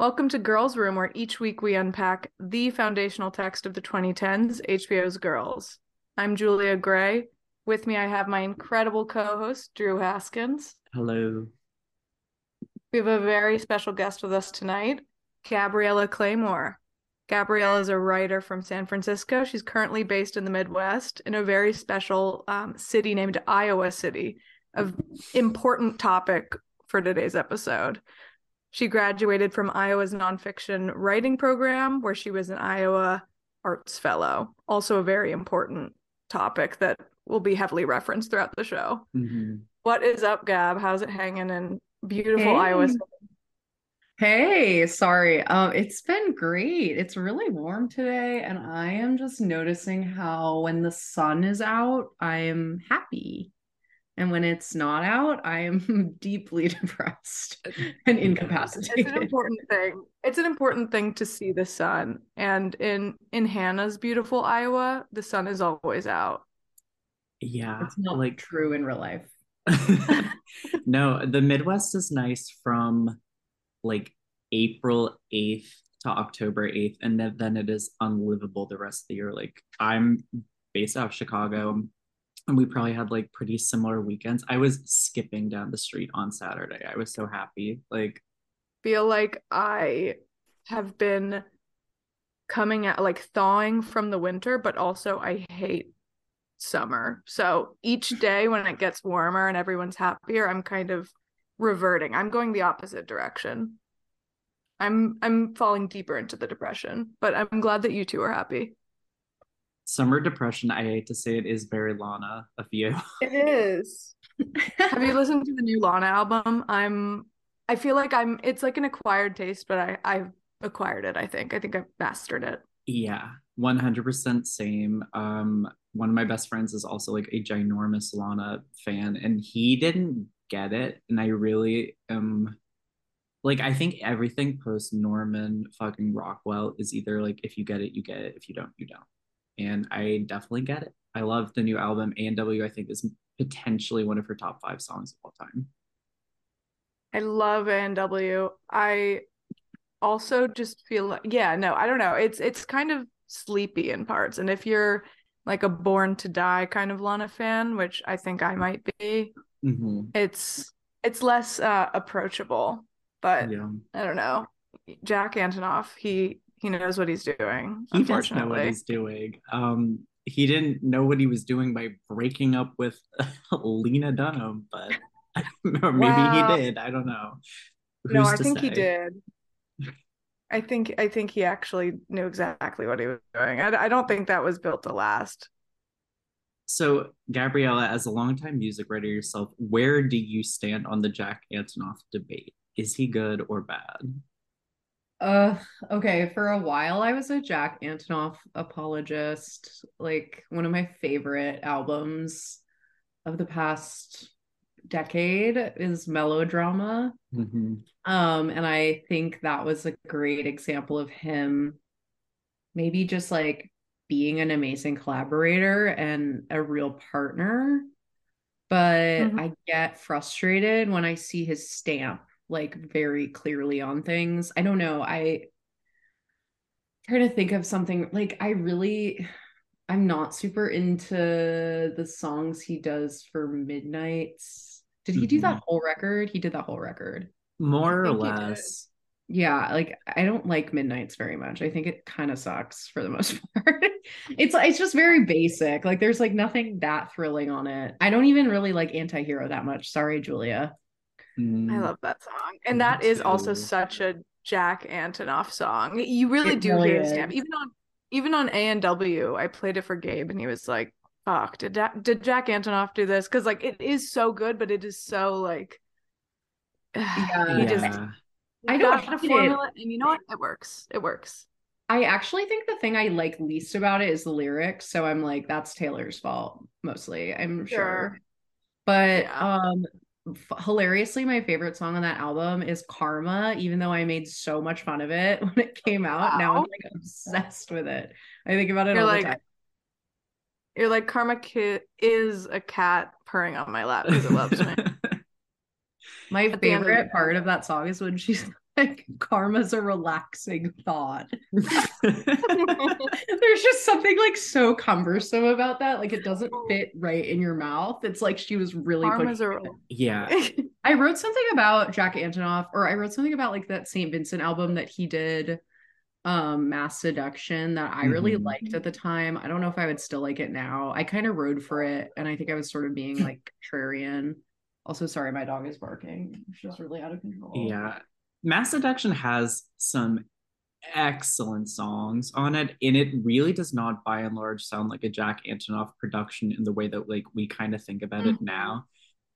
Welcome to Girls Room, where each week we unpack the foundational text of the 2010s, HBO's Girls. I'm Julia Gray. With me, I have my incredible co-host, Drew Haskins. Hello. We have a very special guest with us tonight, Gabriela Claymore. Gabriela is a writer from San Francisco. She's currently based in the Midwest in a very special city named Iowa City, an important topic for today's episode. She graduated from Iowa's nonfiction writing program, where she was an Iowa Arts Fellow, also a very important topic that will be heavily referenced throughout the show. Mm-hmm. What is up, Gab? How's it hanging in beautiful Iowa City? Hey, sorry. It's been great. It's really warm today, and I am just noticing how when the sun is out, I am happy. And when it's not out, I am deeply depressed and incapacitated. It's an important thing. It's an important thing to see the sun. And in Hannah's beautiful Iowa, the sun is always out. Yeah. It's not like true in real life. No, the Midwest is nice from like April 8th to October 8th. And then it is unlivable the rest of the year. Like, I'm based out of Chicago, and we probably had like pretty similar weekends. I was skipping down the street on Saturday. I was so happy. Like, feel like I have been coming out, like thawing from the winter, but also I hate summer. So each day when it gets warmer and everyone's happier, I'm kind of reverting. I'm going the opposite direction. I'm falling deeper into the depression, but I'm glad that you two are happy. Summer depression, I hate to say it, is very Lana of you. It is. Have you listened to the new Lana album? I feel like it's like an acquired taste, but I've acquired it, I think. I think I've mastered it. Yeah, 100% same. One of my best friends is also like a ginormous Lana fan, and he didn't get it. And I really like, I think everything post Norman fucking Rockwell is either like, if you get it, you get it. If you don't, you don't. And I definitely get it. I love the new album. A&W, I think, is potentially one of her top 5 songs of all time. I love A&W. I also just feel like, yeah, no, I don't know. It's kind of sleepy in parts. And if you're like a Born to Die kind of Lana fan, which I think I might be, mm-hmm. it's less approachable. But yeah. I don't know. Jack Antonoff, He knows what he's doing. He does know what he's doing. He didn't know what he was doing by breaking up with Lena Dunham, but or maybe he did. I don't know. No, I think he did. I think he actually knew exactly what he was doing. I don't think that was built to last. So, Gabriela, as a longtime music writer yourself, where do you stand on the Jack Antonoff debate? Is he good or bad? Okay, for a while I was a Jack Antonoff apologist. Like, one of my favorite albums of the past decade is Melodrama. Mm-hmm. And I think that was a great example of him maybe just like being an amazing collaborator and a real partner. But mm-hmm. I get frustrated when I see his stamp like very clearly on things. I don't know. I try to think of something like, I'm not super into the songs he does for Midnights. Did he mm-hmm. do that whole record? He did that whole record. More or less. Yeah. Like, I don't like Midnights very much. I think it kind of sucks for the most part. It's just very basic. Like, there's like nothing that thrilling on it. I don't even really like Antihero that much. Sorry, Julia. I love that song. And that is also such a Jack Antonoff song. You really do hear his stamp. Even on A&W, I played it for Gabe and he was like, fuck, did Jack Antonoff do this? Because like, it is so good, but it is so like, I don't have a formula, and you know what? It works. I actually think the thing I like least about it is the lyrics. So I'm like, that's Taylor's fault mostly, I'm sure. But hilariously, my favorite song on that album is Karma, even though I made so much fun of it when it came out. Now I'm like obsessed with it. I think about it all the time. You're like, Karma is a cat purring on my lap because it loves me. My favorite part of that song is when she's like karma's a relaxing thought. There's just something like so cumbersome about that. Like it doesn't fit right in your mouth. It's like she was really karma's a yeah. I wrote something about Jack Antonoff, or I wrote something about like that Saint Vincent album that he did, Massseduction, that I really liked at the time. I don't know if I would still like it now. I kind of rode for it, and I think I was sort of being like contrarian. Also, sorry, my dog is barking. She's really out of control. Yeah. Massseduction has some excellent songs on it, and it really does not, by and large, sound like a Jack Antonoff production in the way that like we kind of think about it now.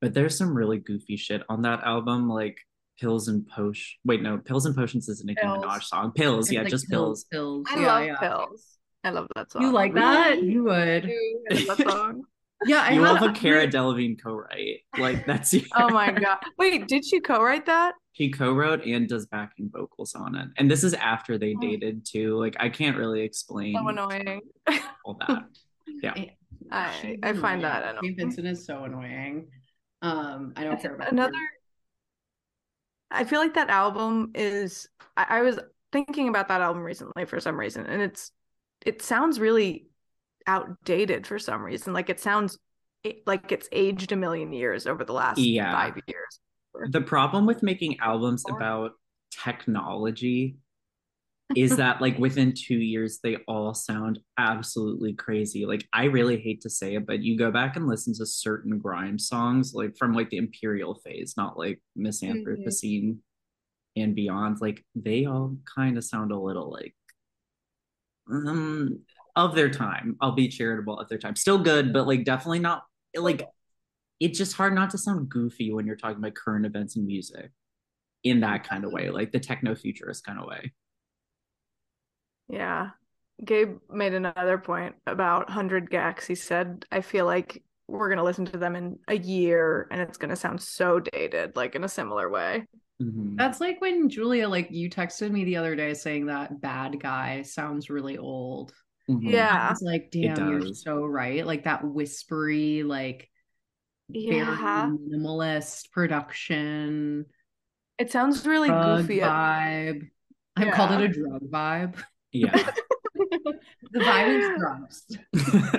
But there's some really goofy shit on that album, like Pills and Potions is a Nicki Minaj song. Pills, it's just Pills. I love Pills. I love that song. You like that? You would. I love that song. Yeah, I love a Cara Delevingne co-write. Like that's your... Oh my god! Wait, did she co-write that? She co-wrote and does backing vocals on it. And this is after they dated too. Like I can't really explain. So annoying. All that. Yeah. I find that annoying. Vincent is so annoying. I don't care about another. I feel like that album is. I was thinking about that album recently for some reason, and it sounds really outdated for some reason. Like it sounds like it's aged a million years over the last 5 years. The problem with making albums about technology is that like within 2 years they all sound absolutely crazy. Like I really hate to say it, but you go back and listen to certain grime songs like from like the Imperial phase, not like Miss Anthropocene and beyond. Like they all kind of sound a little like of their time. I'll be charitable, of their time. Still good, but like definitely not like, it's just hard not to sound goofy when you're talking about current events and music in that kind of way, like the techno futurist kind of way. Yeah. Gabe made another point about 100 Gecs. He said, I feel like we're going to listen to them in a year and it's going to sound so dated, like in a similar way. Mm-hmm. That's like when Julia, like you texted me the other day saying that Bad Guy sounds really old. Mm-hmm. Yeah. It's like, damn, you're so right. Like that whispery, like very minimalist production. It sounds really goofy. Vibe. I've called it a drug vibe. Yeah. The vibe is drugs.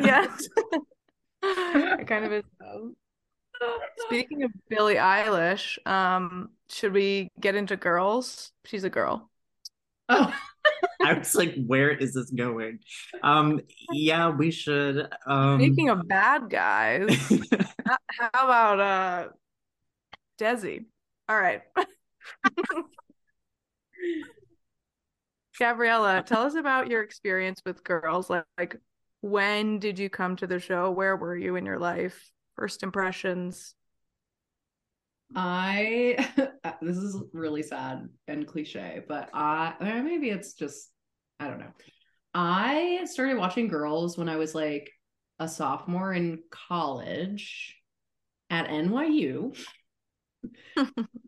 Yes. It kind of is. Speaking of Billie Eilish, should we get into Girls? She's a girl. Oh. I was like, where is this going? Yeah, we should. Speaking of bad guys, how about Desi? All right. Gabriela, tell us about your experience with Girls. Like, when did you come to the show? Where were you in your life? First impressions? This is really sad and cliche, but maybe it's just, I don't know. I started watching Girls when I was like a sophomore in college at NYU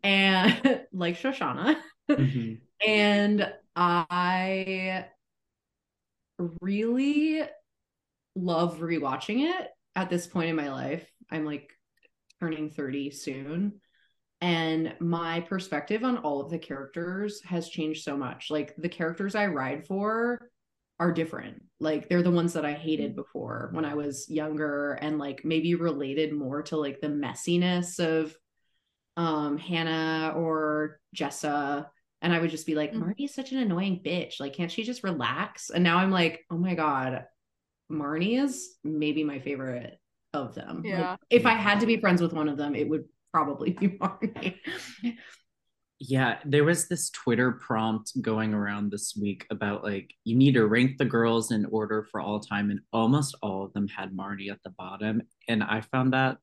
and like Shoshana. Mm-hmm. And I really love rewatching it at this point in my life. I'm like turning 30 soon. And my perspective on all of the characters has changed so much. Like the characters I ride for are different. Like they're the ones that I hated before when I was younger, and like maybe related more to like the messiness of Hannah or Jessa. And I would just be like, Marnie's such an annoying bitch. Like, can't she just relax? And now I'm like, oh my God, Marnie is maybe my favorite of them. Yeah. Like, if I had to be friends with one of them, it would probably be Marnie. Yeah, there was this Twitter prompt going around this week about like, you need to rank the girls in order for all time, and almost all of them had Marnie at the bottom, and I found that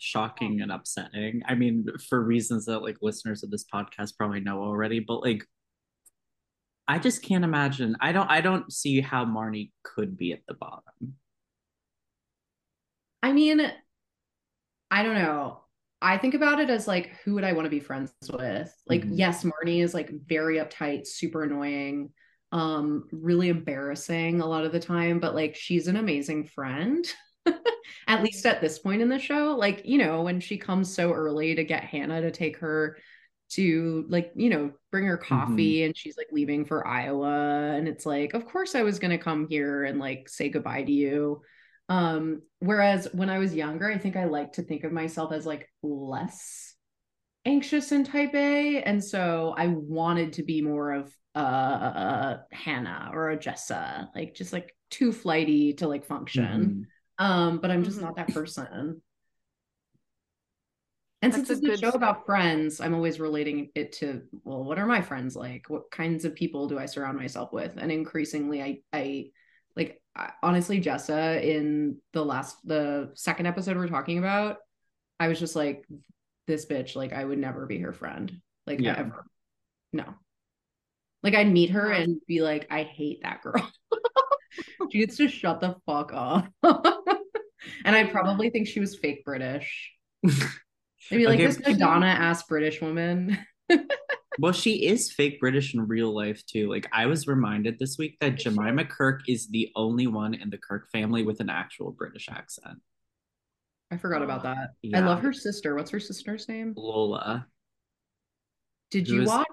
shocking and upsetting. I mean, for reasons that like listeners of this podcast probably know already, but like I just can't imagine. I don't see how Marnie could be at the bottom. I mean, I don't know. I think about it as like, who would I want to be friends with? Like, yes, Marnie is like very uptight, super annoying, really embarrassing a lot of the time, but like she's an amazing friend. At least at this point in the show, like, you know, when she comes so early to get Hannah to take her to, like, you know, bring her coffee, and she's like leaving for Iowa, and it's like, of course I was gonna come here and like say goodbye to you. Whereas when I was younger, I think I like to think of myself as like less anxious and type A, and so I wanted to be more of a Hannah or a Jessa, like just like too flighty to like function. But I'm just not that person. And that's since it's a show about friends, I'm always relating it to, well, what are my friends like? What kinds of people do I surround myself with? And increasingly, I honestly, Jessa, in the second episode we're talking about, I was just like, this bitch, like, I would never be her friend. Like, ever. No. Like, I'd meet her and be like, I hate that girl. She gets to shut the fuck up. And I probably think she was fake British. Maybe like this Madonna-ass British woman. Well, she is fake British in real life, too. Like, I was reminded this week that Jemima Kirk is the only one in the Kirk family with an actual British accent. I forgot about that. Yeah. I love her sister. What's her sister's name? Lola. Did you watch,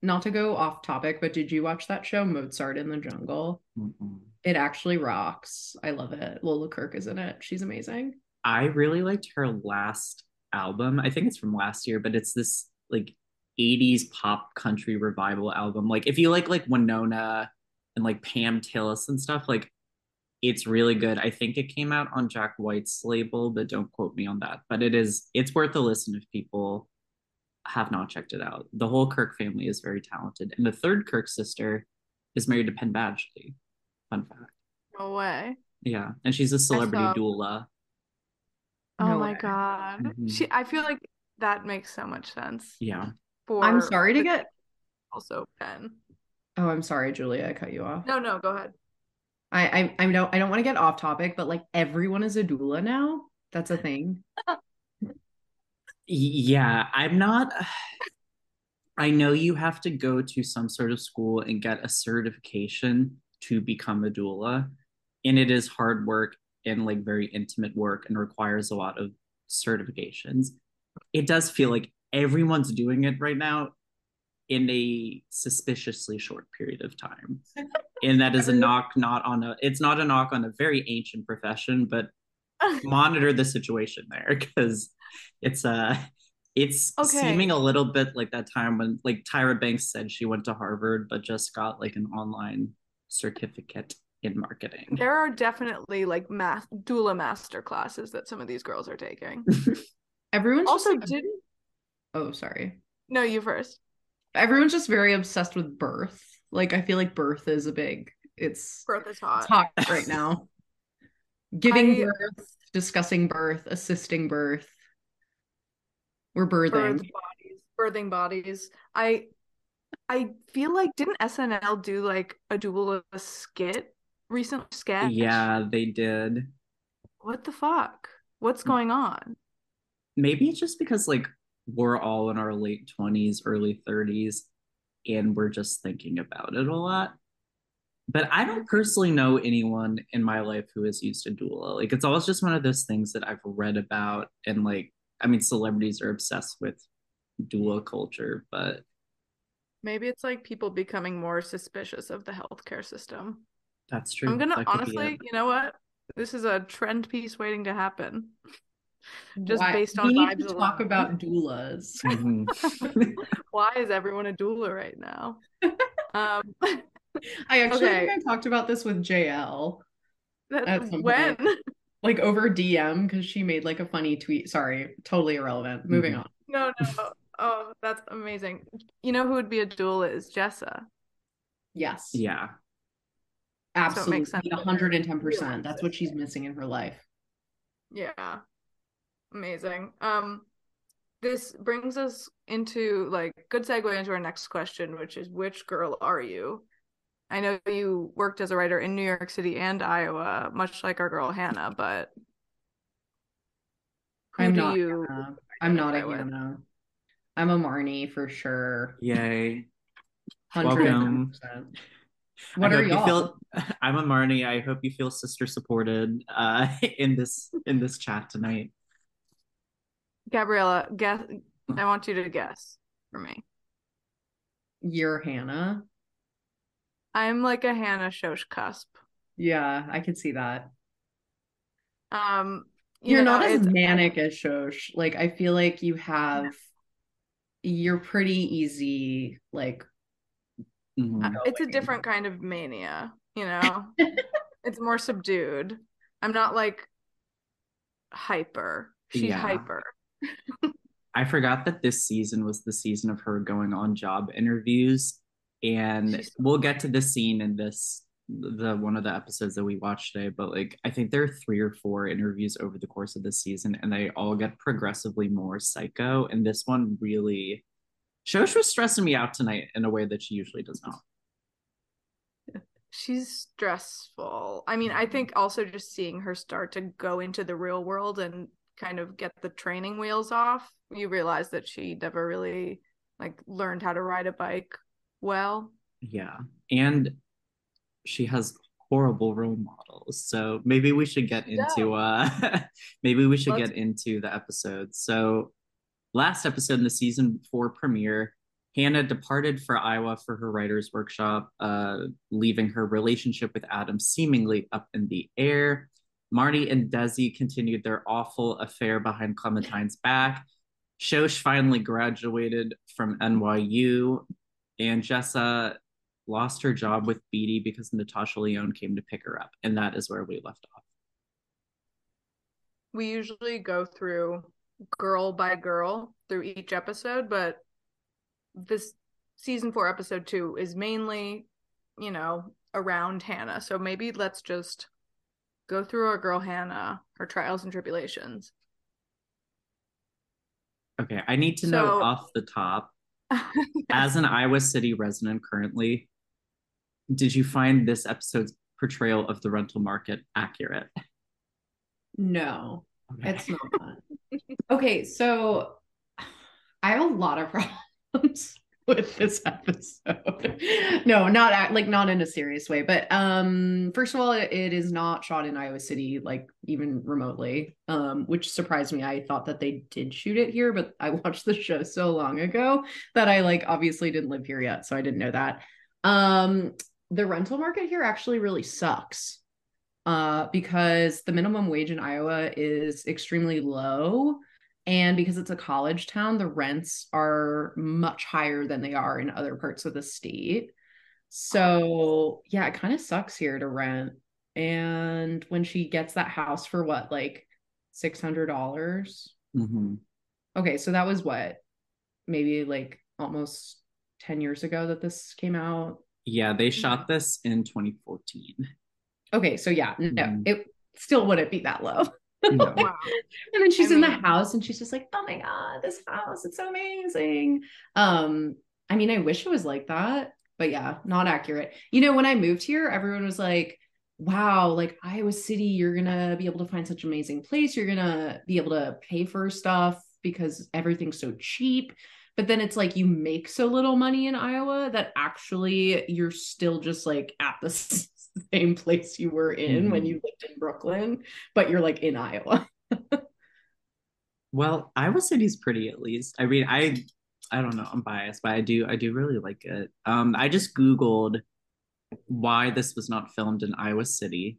not to go off topic, but did you watch that show Mozart in the Jungle? Mm-mm. It actually rocks. I love it. Lola Kirk is in it. She's amazing. I really liked her last album. I think it's from last year, but it's this like 80s pop country revival album. Like if you like Winona and like Pam Tillis and stuff, like it's really good. I think it came out on Jack White's label, but don't quote me on that. But it's worth a listen if people have not checked it out. The whole Kirk family is very talented. And the third Kirk sister is married to Penn Badgley. Fun fact. No way. Yeah. And she's a celebrity doula. No way. God. Mm-hmm. I feel like that makes so much sense. Yeah. I'm sorry to get also Ben. Oh, I'm sorry, Julia, I cut you off. No, go ahead. I don't want to get off topic, but like everyone is a doula now. That's a thing. Yeah, I'm not. I know you have to go to some sort of school and get a certification to become a doula, and it is hard work and like very intimate work and requires a lot of certifications. It does feel like everyone's doing it right now in a suspiciously short period of time. And that is a knock, it's not a knock on a very ancient profession, but monitor the situation there because it's seeming a little bit like that time when like Tyra Banks said she went to Harvard, but just got like an online certificate in marketing. There are definitely like doula master classes that some of these girls are taking. Everyone's also didn't. Oh, sorry. No, you first. Everyone's just very obsessed with birth. Like I feel like birth is hot. It's hot right now. Giving birth, discussing birth, assisting birth. We're birthing. Birthing bodies. I feel like, didn't SNL do like a doula skit recently? Yeah, they did. What the fuck? What's going on? Maybe it's just because like we're all in our late 20s, early 30s, and we're just thinking about it a lot. But I don't personally know anyone in my life who has used a doula. Like it's always just one of those things that I've read about, and like, I mean, celebrities are obsessed with doula culture, but maybe it's like people becoming more suspicious of the healthcare system. That's true. I'm gonna honestly, you know what? This is a trend piece waiting to happen. Just based on vibes. We need to talk about doulas. Mm-hmm. Why is everyone a doula right now? I actually think I talked about this with JL. When? Like over DM because she made like a funny tweet. Sorry, totally irrelevant. Mm-hmm. Moving on. No. Oh, that's amazing. You know who would be a doula is Jessa. Yes. Yeah. Absolutely. So 110%. That's what she's missing in her life. Yeah. Amazing. This brings us into like good segue into our next question, which is which girl are you? I know you worked as a writer in New York City and Iowa, much like our girl Hannah, but I'm not a Hannah. I'm a Marnie for sure. Yay. 100%. What are y'all? I'm a Marnie. I hope you feel sister supported in this chat tonight. Gabriela, guess. I want you to guess. for me. You're Hannah. I'm like a Hannah Shosh cusp. Yeah, I could see that. You're not as manic as Shosh. Like, I feel like you have, you're pretty easy, like. It's a different kind of mania, you know? It's more subdued. I'm not like hyper. She's hyper. I forgot that this season was the season of her going on job interviews. And we'll get to this scene in the one of the episodes that we watched today, but like I think there are 3 or 4 interviews over the course of this season, and they all get progressively more psycho. And this one really, Shosh was stressing me out tonight in a way that she usually does not. She's stressful. I mean, I think also just seeing her start to go into the real world and kind of get the training wheels off, you realize that she never really like learned how to ride a bike well. Yeah, and she has horrible role models, so maybe we should get into get into the episode. So last episode in the season 4 premiere, Hannah departed for Iowa for her writer's workshop, leaving her relationship with Adam seemingly up in the air. Marnie and Desi continued their awful affair behind Clementine's back. Shosh finally graduated from NYU, and Jessa lost her job with Beatty because Natasha Leone came to pick her up. And that is where we left off. We usually go through girl by girl through each episode, but this season 4 episode 2 is mainly, you know, around Hannah. So maybe let's just go through our girl Hannah, her trials and tribulations. Okay, I need to know off the top, as an Iowa City resident currently, did you find this episode's portrayal of the rental market accurate? No, it's not. Okay, so I have a lot of problems with this episode. No, not in a serious way, but first of all, it is not shot in Iowa City, like even remotely, which surprised me. I thought that they did shoot it here, but I watched the show so long ago that I like obviously didn't live here yet, so I didn't know that. The rental market here actually really sucks, because the minimum wage in Iowa is extremely low. And because it's a college town, the rents are much higher than they are in other parts of the state. So yeah, it kind of sucks here to rent. And when she gets that house for what, like $600? Mm-hmm. Okay, so that was what? Maybe like almost 10 years ago that this came out? Yeah, they shot this in 2014. Okay, so yeah, no, it still wouldn't be that low. No. Wow. And then she's in the house and she's just like, oh my god, this house, it's so amazing. I mean, I wish it was like that, but yeah, not accurate. You know, when I moved here, everyone was like, wow, like Iowa City, you're gonna be able to find such an amazing place, you're gonna be able to pay for stuff because everything's so cheap. But then it's like you make so little money in Iowa that actually you're still just like at the same place you were in when you lived in Brooklyn, but you're like in Iowa. Well, Iowa City's pretty, at least. I mean, I don't know, I'm biased, but I do really like it. I just Googled why this was not filmed in Iowa City.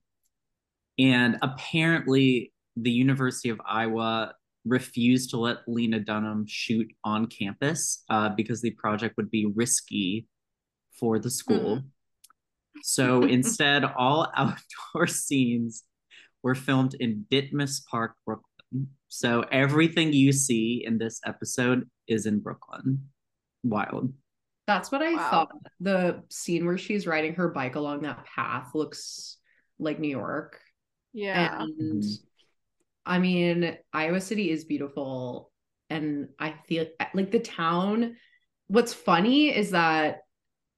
And apparently the University of Iowa refused to let Lena Dunham shoot on campus because the project would be risky for the school. So instead, all outdoor scenes were filmed in Ditmas Park, Brooklyn. So everything you see in this episode is in Brooklyn. Wild. That's what I thought. The scene where she's riding her bike along that path looks like New York. Yeah. And I mean, Iowa City is beautiful. And I feel like the town, what's funny is that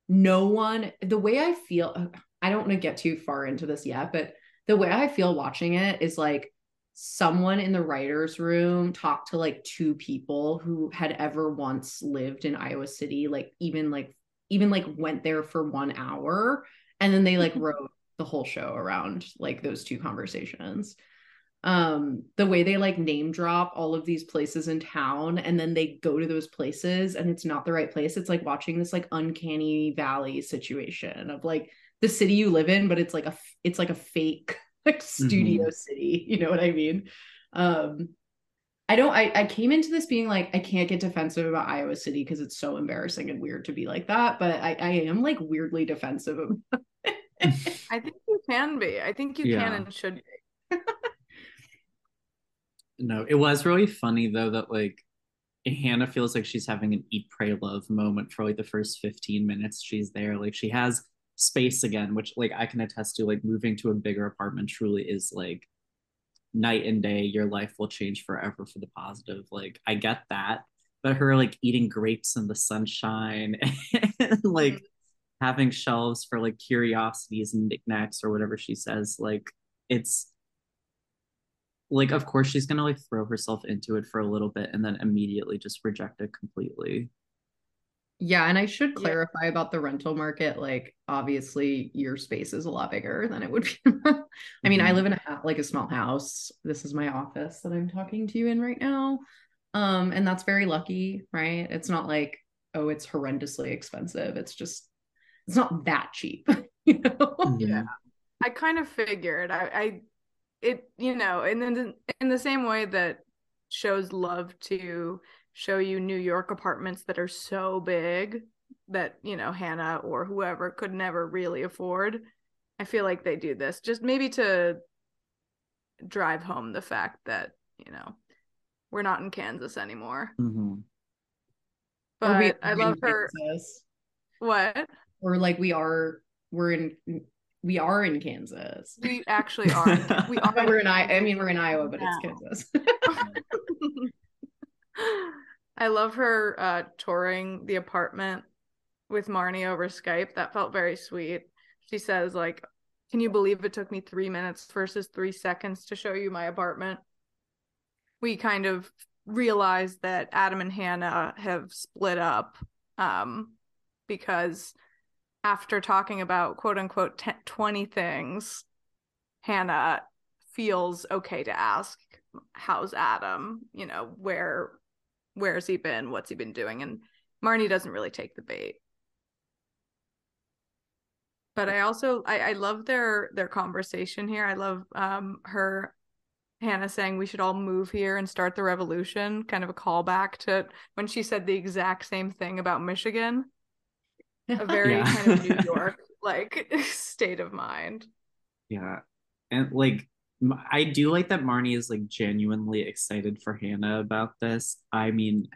the way I feel, I don't want to get too far into this yet, but the way I feel watching it is like someone in the writer's room talked to like 2 people who had ever once lived in Iowa City, like even went there for 1 hour, and then they like wrote the whole show around like those 2 conversations. the way they like name drop all of these places in town, and then they go to those places and it's not the right place. It's like watching this like uncanny valley situation of like the city you live in, but it's like a fake like studio city, you know what I mean? I came into this being like, I can't get defensive about Iowa City because it's so embarrassing and weird to be like that, but I am like weirdly defensive about it. I think you can be. I think you can and should be. No, it was really funny though that like Hannah feels like she's having an eat, pray, love moment for like the first 15 minutes she's there. Like she has space again, which like I can attest to, like moving to a bigger apartment truly is like night and day. Your life will change forever for the positive. Like I get that, but her like eating grapes in the sunshine and like having shelves for like curiosities and knickknacks or whatever she says, like it's like, of course she's gonna like throw herself into it for a little bit and then immediately just reject it completely. Yeah, and I should clarify about the rental market. Like, obviously, your space is a lot bigger than it would be. I mean, I live in a small house. This is my office that I'm talking to you in right now. And that's very lucky, right? It's not like, oh, it's horrendously expensive. It's just, it's not that cheap. You know? Yeah. I kind of figured. It, you know, and then in the same way that shows love to show you New York apartments that are so big that, you know, Hannah or whoever could never really afford. I feel like they do this just maybe to drive home the fact that, you know, we're not in Kansas anymore. Mm-hmm. But I love her. Kansas. What? Or like we are in Kansas. We actually are. We are. We're in Iowa, but it's Kansas. I love her touring the apartment with Marnie over Skype. That felt very sweet. She says, like, can you believe it took me 3 minutes versus 3 seconds to show you my apartment? We kind of realized that Adam and Hannah have split up because after talking about, quote unquote, 20 things, Hannah feels okay to ask, how's Adam? You know, where's he been? What's he been doing? And Marnie doesn't really take the bait. But I also, I love their conversation here. I love Hannah saying we should all move here and start the revolution. Kind of a callback to when she said the exact same thing about Michigan. A very kind of New York, like, state of mind. Yeah. And like, I do like that Marnie is like genuinely excited for Hannah about this. I mean,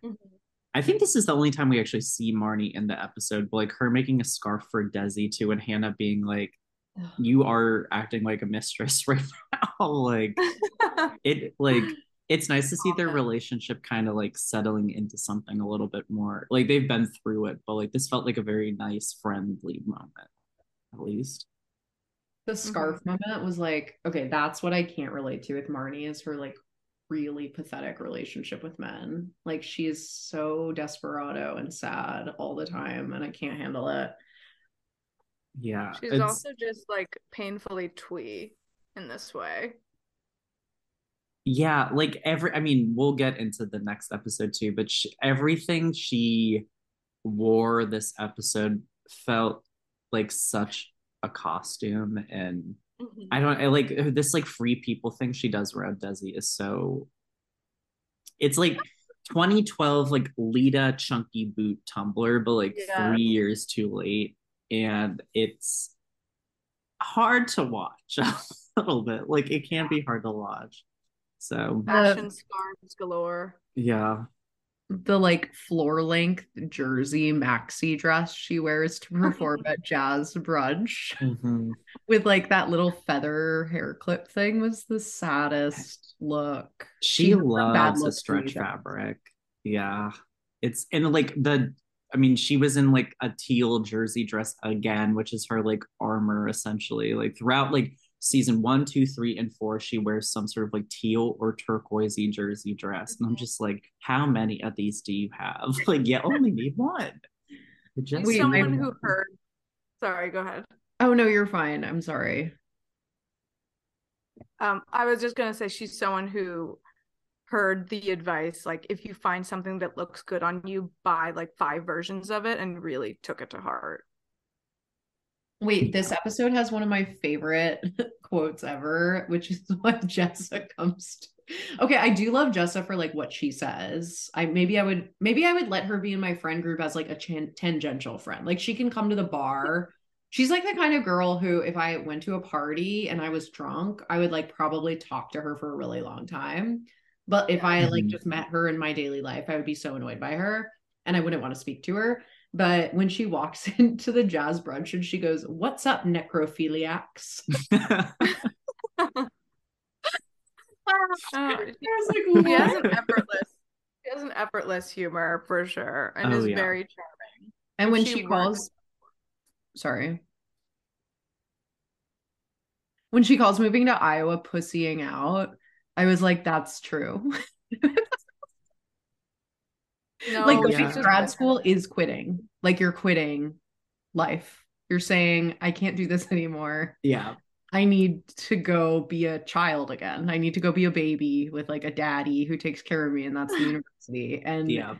I think this is the only time we actually see Marnie in the episode, but like her making a scarf for Desi too, and Hannah being like, you are acting like a mistress right now. Like it's nice to see their relationship kind of like settling into something a little bit more. Like they've been through it, but like this felt like a very nice friendly moment, at least. The scarf moment was like, okay, that's what I can't relate to with Marnie is her like really pathetic relationship with men. Like she is so desperado and sad all the time and I can't handle it. Yeah. She's also just like painfully twee in this way. Yeah, like we'll get into the next episode too, but everything she wore this episode felt like such a costume, and I like this like free people thing she does around Desi is so, it's like 2012 like Lita chunky boot Tumblr, but like 3 years too late, and it's hard to watch a little bit. Like it can be hard to watch. So fashion scarves galore. Yeah. The like floor length jersey maxi dress she wears to perform at jazz brunch with like that little feather hair clip thing was the saddest look. She loves a stretch fabric. Yeah. It's and like she was in like a teal jersey dress again, which is her like armor essentially. Like throughout like season 1, 2, 3, and 4, she wears some sort of like teal or turquoisey jersey dress. And I'm just like, how many of these do you have? Like, you only need one. Sorry, go ahead. Oh no, you're fine. I'm sorry. I was just going to say she's someone who heard the advice, like, if you find something that looks good on you, buy like 5 versions of it, and really took it to heart. Wait, this episode has one of my favorite quotes ever, which is what Jessa comes to. Okay, I do love Jessa for like what she says. Maybe I would let her be in my friend group as like a tangential friend. Like, she can come to the bar. She's like the kind of girl who, if I went to a party and I was drunk, I would like probably talk to her for a really long time. But if I like just met her in my daily life, I would be so annoyed by her and I wouldn't want to speak to her. But when she walks into the jazz brunch and she goes, "What's up, necrophiliacs?" She has an effortless humor for sure, and is very charming. And when she calls, when she calls moving to Iowa pussying out, I was like, that's true. No, like, going to grad school is quitting. Like, you're quitting life. You're saying, I can't do this anymore. Yeah. I need to go be a child again. I need to go be a baby with like a daddy who takes care of me, and that's the university. And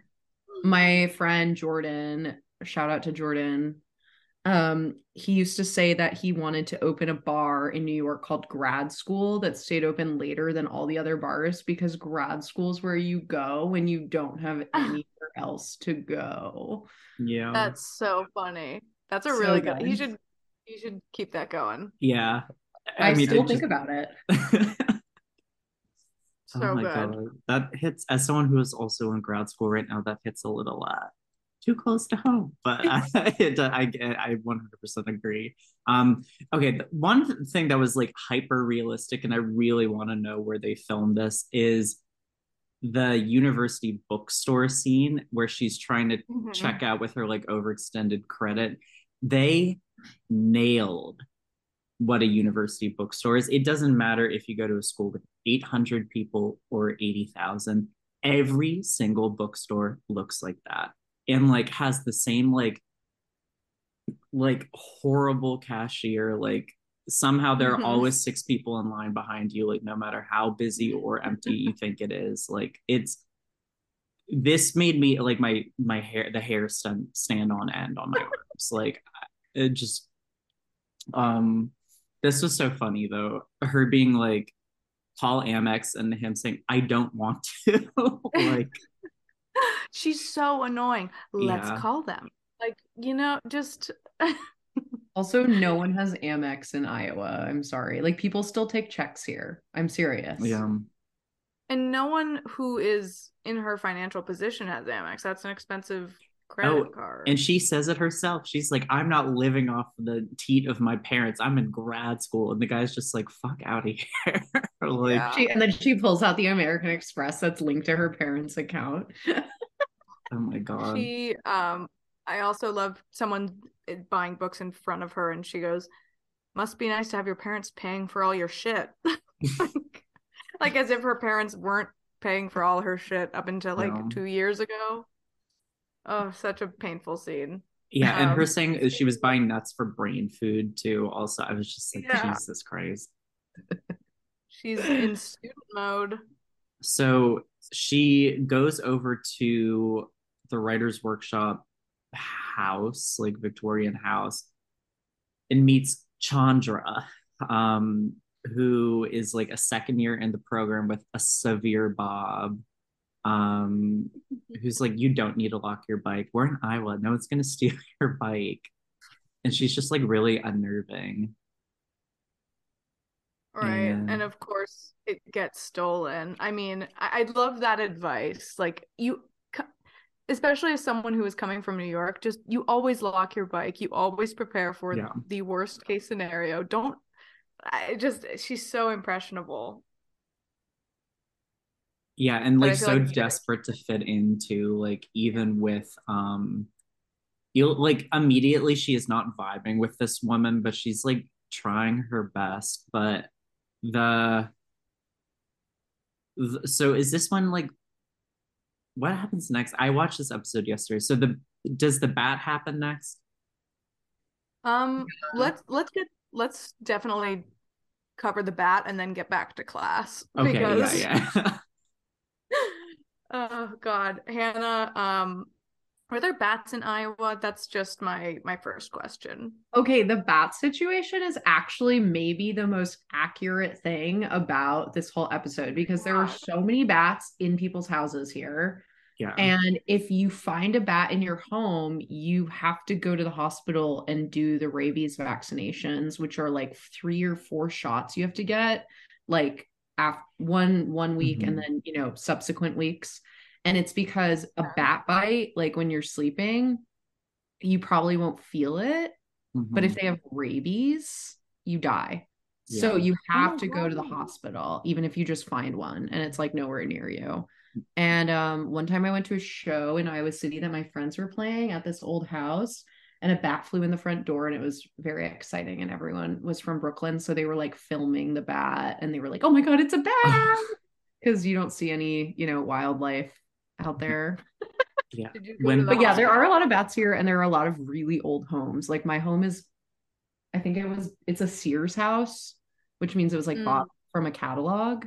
my friend Jordan, shout out to Jordan, he used to say that he wanted to open a bar in New York called Grad School that stayed open later than all the other bars, because grad school is where you go when you don't have anywhere else to go. Yeah. That's so funny. That's a really good. You should keep that going. Yeah. I mean, still think about it. Oh my God. That hits, as someone who is also in grad school right now, that hits a little too close to home, but I 100% agree. Okay, one thing that was like hyper realistic, and I really want to know where they filmed this, is the university bookstore scene where she's trying to check out with her like overextended credit. They nailed what a university bookstore is. It doesn't matter if you go to a school with 800 people or 80,000. Every single bookstore looks like that. And like has the same like horrible cashier. Like, somehow there are always 6 people in line behind you, like no matter how busy or empty you think it is. Like, it's, this made me like my hair, the hair stand on end on my arms. Like, it just, this was so funny though. Her being like, call Amex, and him saying, I don't want to. Like, she's so annoying. Let's call them. Like, you know, just. Also, no one has Amex in Iowa. I'm sorry. Like, people still take checks here. I'm serious. Yeah. And no one who is in her financial position has Amex. That's an expensive credit card. And she says it herself. She's like, I'm not living off the teat of my parents. I'm in grad school. And the guy's just like, fuck out of here. Like, and then she pulls out the American Express that's linked to her parents' account. Oh my God. She, I also love someone buying books in front of her, and she goes, must be nice to have your parents paying for all your shit. like as if her parents weren't paying for all her shit up until like 2 years ago. Oh, such a painful scene. Yeah, and her saying she was buying nuts for brain food too. Also, I was just like, Jesus Christ. She's in student mode. So she goes over to the Writers Workshop house, like Victorian house, and meets Chandra, who is like a second year in the program with a severe bob. Who's like, you don't need to lock your bike. We're in Iowa. No one's going to steal your bike. And she's just like really unnerving. Right. And of course it gets stolen. I mean, I love that advice. Like, you, especially as someone who is coming from New York, just, you always lock your bike. You always prepare for the worst case scenario. She's so impressionable. Yeah, and like so desperate to fit into, like, even with like immediately she is not vibing with this woman, but she's like trying her best. But so is this one, like, what happens next? I watched this episode yesterday. So does the bat happen next? Let's definitely cover the bat and then get back to class. Okay, because... yeah. Oh God, Hannah, are there bats in Iowa? That's just my first question. Okay, the bat situation is actually maybe the most accurate thing about this whole episode, because there were so many bats in people's houses here. Yeah. And if you find a bat in your home, you have to go to the hospital and do the rabies vaccinations, which are like 3 or 4 shots you have to get, like after one week, mm-hmm. and then, you know, subsequent weeks. And it's because a bat bite, like when you're sleeping, you probably won't feel it. Mm-hmm. But if they have rabies, you die. Yeah. So you have to go to the hospital, even if you just find one and it's like nowhere near you. And one time I went to a show in Iowa City that my friends were playing at this old house, and a bat flew in the front door, and it was very exciting. And everyone was from Brooklyn, so they were like filming the bat, and they were like, oh my God, it's a bat. Because you don't see any, you know, wildlife out there. Yeah. But yeah, there are a lot of bats here, and there are a lot of really old homes. Like my home is, I think it's a Sears house, which means it was like bought from a catalog,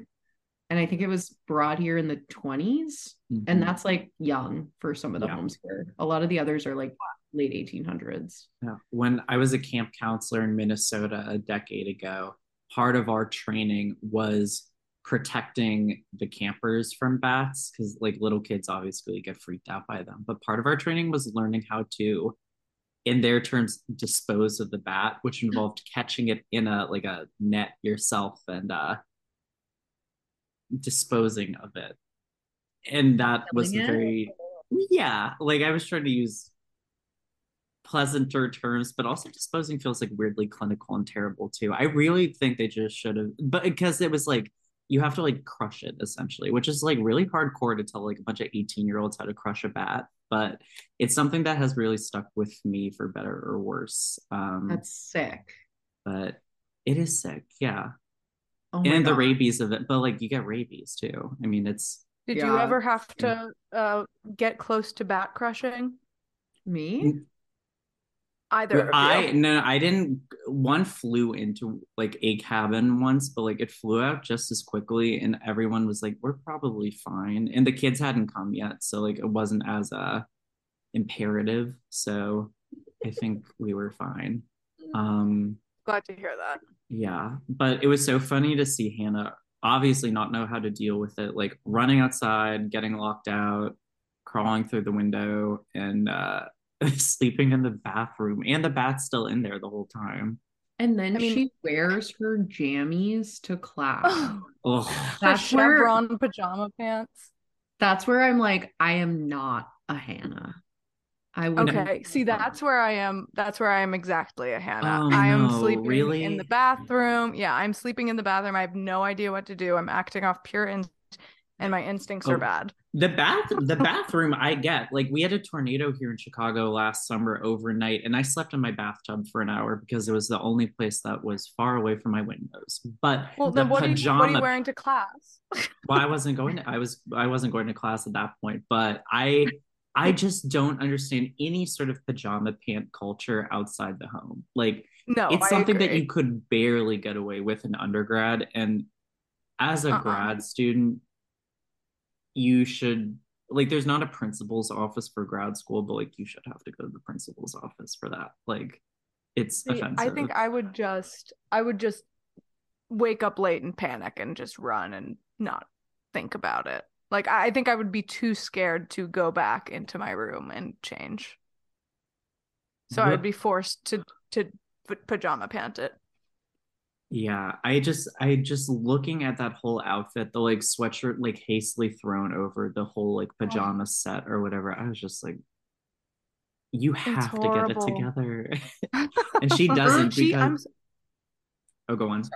and I think it was brought here in the 20s, mm-hmm. and that's like young for some of the homes here. A lot of the others are like late 1800s. Yeah. When I was a camp counselor in Minnesota a decade ago, part of our training was protecting the campers from bats, because like little kids obviously get freaked out by them, but part of our training was learning how to, in their terms, dispose of the bat, which involved catching it in a net yourself and disposing of it. And that was very I was trying to use pleasanter terms, but also disposing feels like weirdly clinical and terrible too. I really think they just should have, but because it was like you have to like crush it essentially, which is like really hardcore to tell like a bunch of 18-year-olds how to crush a bat. But it's something that has really stuck with me for better or worse. That's sick. But it is sick. Yeah. Oh my God. The rabies of it. But like you get rabies too. I mean, it's. Did you ever have to get close to bat crushing? Me? Either I didn't. One flew into like a cabin once, but like it flew out just as quickly, and everyone was like, we're probably fine, and the kids hadn't come yet, so like it wasn't as imperative, so I think we were fine. Glad to hear that. Yeah, but it was so funny to see Hannah obviously not know how to deal with it, like running outside, getting locked out, crawling through the window, and sleeping in the bathroom, and the bat's still in there the whole time. And then she wears her jammies to class. Oh, that's chevron pajama pants. That's where I'm like, I am not a Hannah. I would. Okay, see, that's where I am. That's where I am exactly a Hannah. Oh, I am sleeping in the bathroom. Yeah, I'm sleeping in the bathroom. I have no idea what to do. I'm acting off pure instinct, and my instincts are bad. The bathroom, I get. Like, we had a tornado here in Chicago last summer overnight, and I slept in my bathtub for an hour because it was the only place that was far away from my windows. But then what are you wearing to class? Well, I wasn't going to class at that point, but I just don't understand any sort of pajama pant culture outside the home. Like, no, it's something that you could barely get away with in undergrad, and as a grad student, you should, like, there's not a principal's office for grad school, but like you should have to go to the principal's office for that. Like, it's offensive. I think I would just wake up late and panic and just run and not think about it. Like, I think I would be too scared to go back into my room and change. So I'd be forced to pajama pant it. Yeah, I just looking at that whole outfit, the like sweatshirt like hastily thrown over the whole like pajama set or whatever, I was just like, you have to get it together. And she doesn't. Go on. Sorry.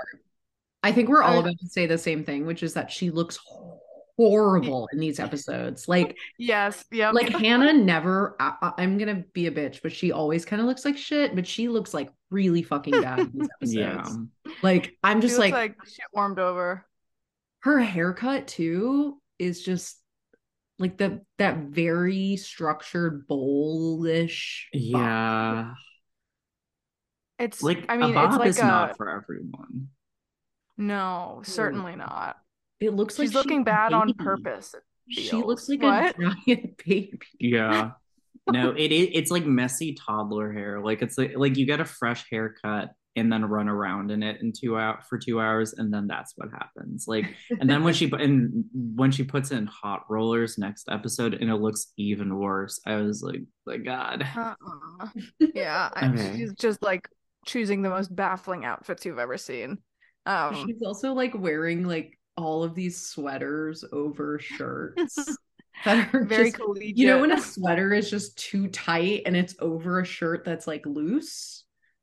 I think we're all about to say the same thing, which is that she looks horrible in these episodes. Like, yes, yeah, like Hannah never, I'm gonna be a bitch, but she always kind of looks like shit, but she looks like really fucking bad in these episodes. Yeah, like I'm just like shit warmed over. Her haircut too is just like that very structured bowl-ish bob. It's like, I mean, a bob it's like is not for everyone. No, certainly not. It looks like she's looking bad on purpose. She looks like a giant baby. Yeah. No, it's like messy toddler hair. Like it's like you get a fresh haircut and then run around in it for 2 hours, and then that's what happens. Like, and then when she puts in hot rollers next episode, and it looks even worse. I was like, my God. Yeah, she's just like choosing the most baffling outfits you've ever seen. She's also like wearing like all of these sweaters over shirts. That are very collegiate. You know when a sweater is just too tight and it's over a shirt that's like loose?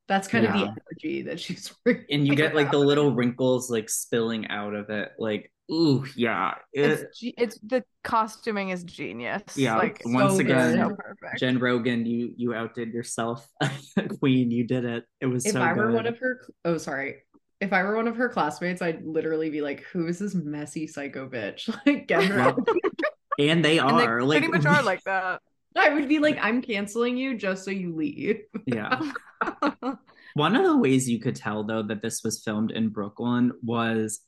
That's kind of the energy that she's wearing. And you get like the little wrinkles like spilling out of it. Like, ooh, yeah. It's the costuming is genius. Yeah, like once again, so Jen Rogan, you outdid yourself. Queen, you did it. It was so good. If I were one of her classmates, I'd literally be like, who is this messy psycho bitch? Like, get her out. And they are and they pretty much are like that. I would be like, I'm canceling you just so you leave. Yeah. One of the ways you could tell though that this was filmed in Brooklyn was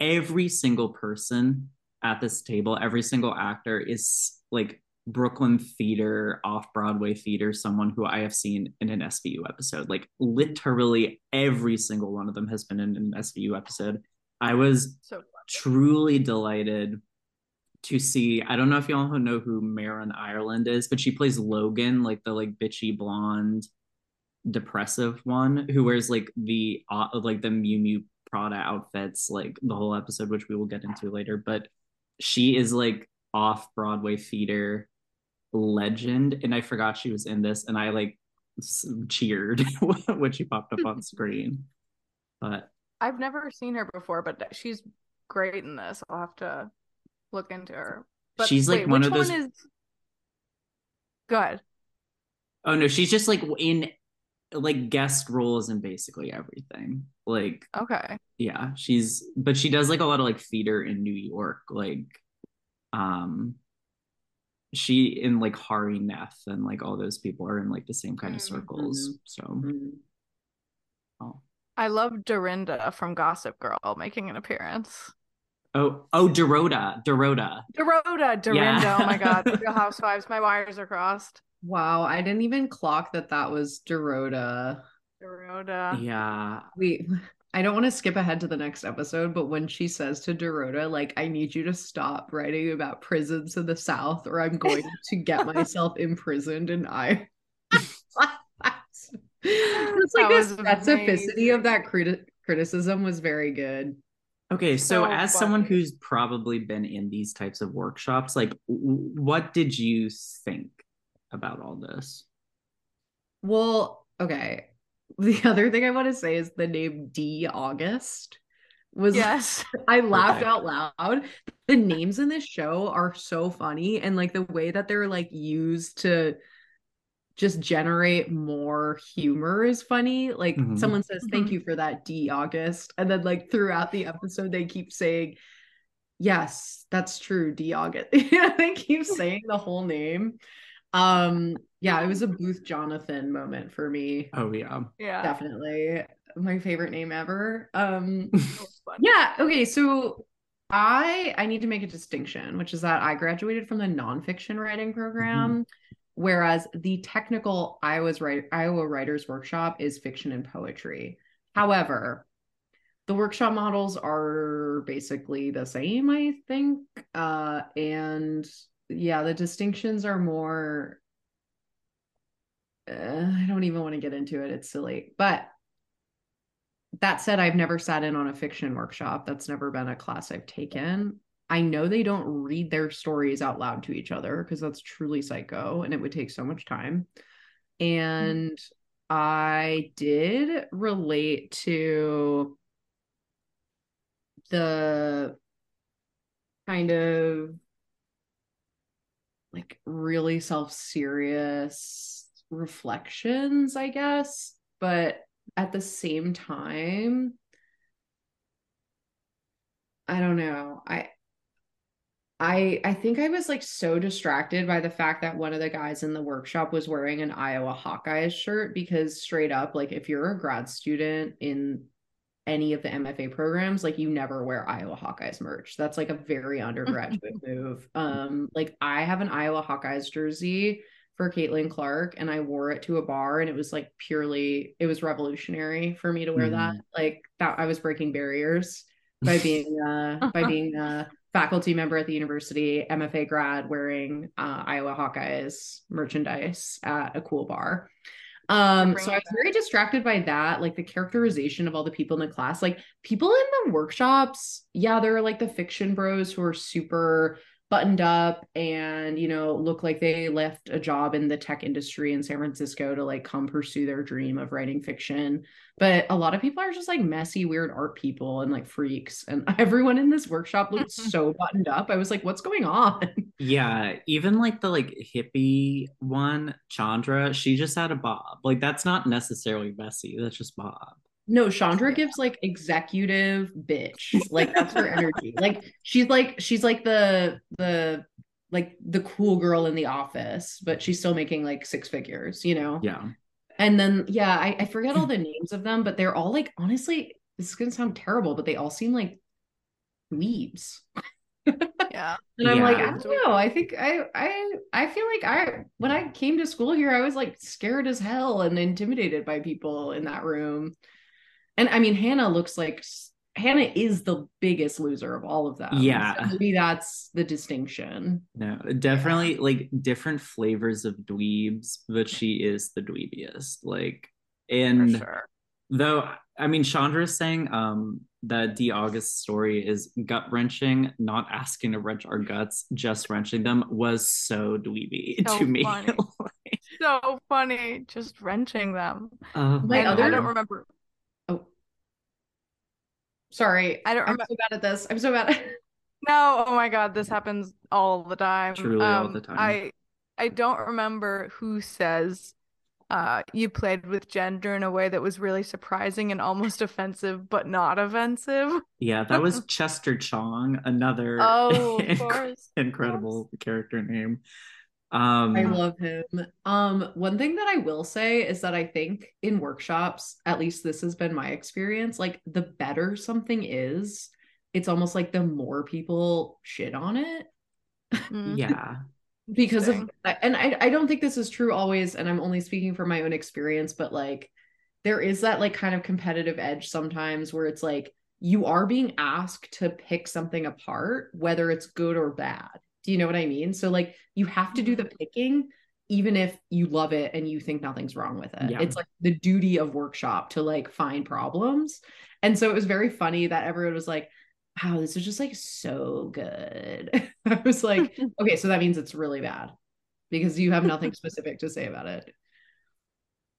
every single person at this table, every single actor is like Brooklyn theater, off-Broadway theater, someone who I have seen in an SVU episode. Like literally every single one of them has been in an SVU episode. I was truly delighted to see, I don't know if y'all know who Marin Ireland is, but she plays Logan, like the like bitchy blonde, depressive one who wears like the Miu Miu Prada outfits, like the whole episode, which we will get into later. But she is like off-Broadway theater legend, and I forgot she was in this, and I like cheered when she popped up on screen. But I've never seen her before, but she's great in this. I'll have to look into her. But she's like one of those. Is... Good. Oh no, she's just like in like guest roles in basically everything. Like okay, yeah, but she does like a lot of like theater in New York, like she in like Hari Nef and like all those people are in like the same kind of circles. Mm-hmm. So. Mm-hmm. Oh. I love Dorinda from Gossip Girl making an appearance. Oh, Dorota. Yeah. Oh my God, the Real Housewives. My wires are crossed. Wow, I didn't even clock that was Dorota. Yeah. Wait, I don't want to skip ahead to the next episode, but when she says to Dorota, like, I need you to stop writing about prisons in the South or I'm going to get myself imprisoned in Iowa. It's like the specificity of that criticism was very good. Okay, so as funny. Someone who's probably been in these types of workshops, like, what did you think about all this? Well, okay. The other thing I want to say is the name D August was... Yes. I laughed out loud. The names in this show are so funny. And, like, the way that they're, like, used to just generate more humor is funny. Like mm-hmm. someone says, thank you for that, D August. And then like throughout the episode, they keep saying, yes, that's true, D August. They keep saying the whole name. Yeah, it was a Booth Jonathan moment for me. Oh yeah. Definitely. My favorite name ever. Yeah. Okay. So I need to make a distinction, which is that I graduated from the nonfiction writing program. Mm-hmm. Whereas the technical Iowa Writers Workshop is fiction and poetry. However, the workshop models are basically the same, I think. And yeah, the distinctions are more... I don't even want to get into it. It's silly. But that said, I've never sat in on a fiction workshop. That's never been a class I've taken. I know they don't read their stories out loud to each other because that's truly psycho and it would take so much time. And I did relate to the kind of like really self-serious reflections, I guess. But at the same time, I don't know. I think I was like so distracted by the fact that one of the guys in the workshop was wearing an Iowa Hawkeyes shirt because straight up, like if you're a grad student in any of the MFA programs, like you never wear Iowa Hawkeyes merch. That's like a very undergraduate move. Like I have an Iowa Hawkeyes jersey for Caitlin Clark and I wore it to a bar and it was like purely, it was revolutionary for me to wear that. Like that I was breaking barriers by being a faculty member at the university, MFA grad, wearing Iowa Hawkeyes merchandise at a cool bar. So I was very distracted by that, like the characterization of all the people in the class, like people in the workshops. Yeah, there are like the fiction bros who are super buttoned up and, you know, look like they left a job in the tech industry in San Francisco to like come pursue their dream of writing fiction. But a lot of people are just like messy, weird art people and like freaks. And everyone in this workshop looked so buttoned up. I was like, what's going on? Yeah. Even like the like hippie one, Chandra, she just had a bob. Like that's not necessarily messy. That's just bob. No, Chandra gives like executive bitch. Like that's her energy. Like she's like the cool girl in the office, but she's still making like six figures, you know? Yeah. And then I forget all the names of them, but they're all like, honestly, this is gonna sound terrible, but they all seem like weebs. Yeah. And I'm like, I don't know. I think I feel like when I came to school here, I was like scared as hell and intimidated by people in that room. And I mean, Hannah is the biggest loser of all of them. Yeah. So maybe that's the distinction. No, definitely like different flavors of dweebs, but she is the dweebiest. Like, and for sure. Though, I mean, Chandra's saying that D August story is gut wrenching, not asking to wrench our guts, just wrenching them was so dweeby to me. Funny. Like, so funny, just wrenching them. I don't remember. Sorry, I'm so bad at this. I'm so bad at No, oh my God, this happens all the time. Truly all the time. I don't remember who says you played with gender in a way that was really surprising and almost offensive, but not offensive. Yeah, that was Chester Chong, another incredible character name. I love him. One thing that I will say is that I think in workshops, at least this has been my experience, like the better something is, it's almost like the more people shit on it. Yeah. Because of, and I don't think this is true always, and I'm only speaking from my own experience, but like there is that like kind of competitive edge sometimes where it's like you are being asked to pick something apart, whether it's good or bad. Do you know what I mean? So like you have to do the picking, even if you love it and you think nothing's wrong with it. Yeah. It's like the duty of workshop to like find problems. And so it was very funny that everyone was like, wow, this is just like so good. I was like, okay, so that means it's really bad because you have nothing specific to say about it.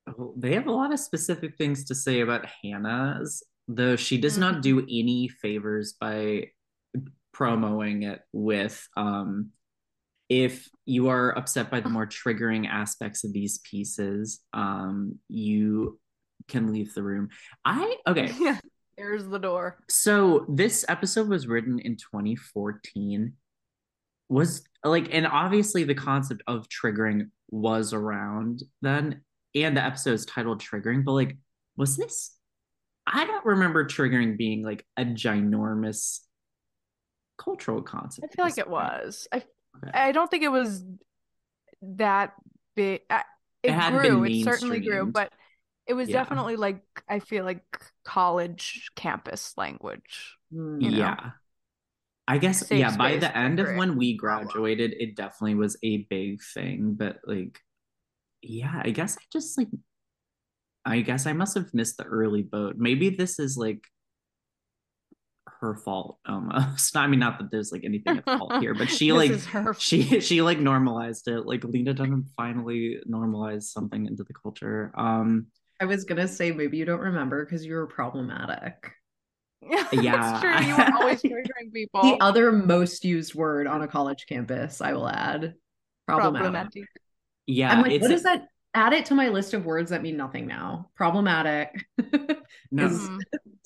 Oh, they have a lot of specific things to say about Hannah's, though she does not do any favors by promoting it with if you are upset by the more triggering aspects of these pieces, you can leave the room. Yeah, there's the door. So this episode was written in 2014, was like, and obviously the concept of triggering was around then, and the episode is titled Triggering, but like, was this, I don't remember triggering being like a ginormous cultural concept. I feel like it was. I don't think it was that big. It grew. It certainly grew, but it was definitely like, I feel like college campus language. You know? Yeah. I guess, by the end of when we graduated, it definitely was a big thing, but like, yeah, I guess I must have missed the early boat. Maybe this is like her fault almost. I mean, not that there's like anything at fault here, but she like she like normalized it. Like Lena Dunham finally normalized something into the culture. I was gonna say maybe you don't remember because you were problematic. Yeah, that's true. You were always triggering people. The other most used word on a college campus, I will add, problematic. Yeah, I'm like, what is that? Add it to my list of words that mean nothing now. Problematic is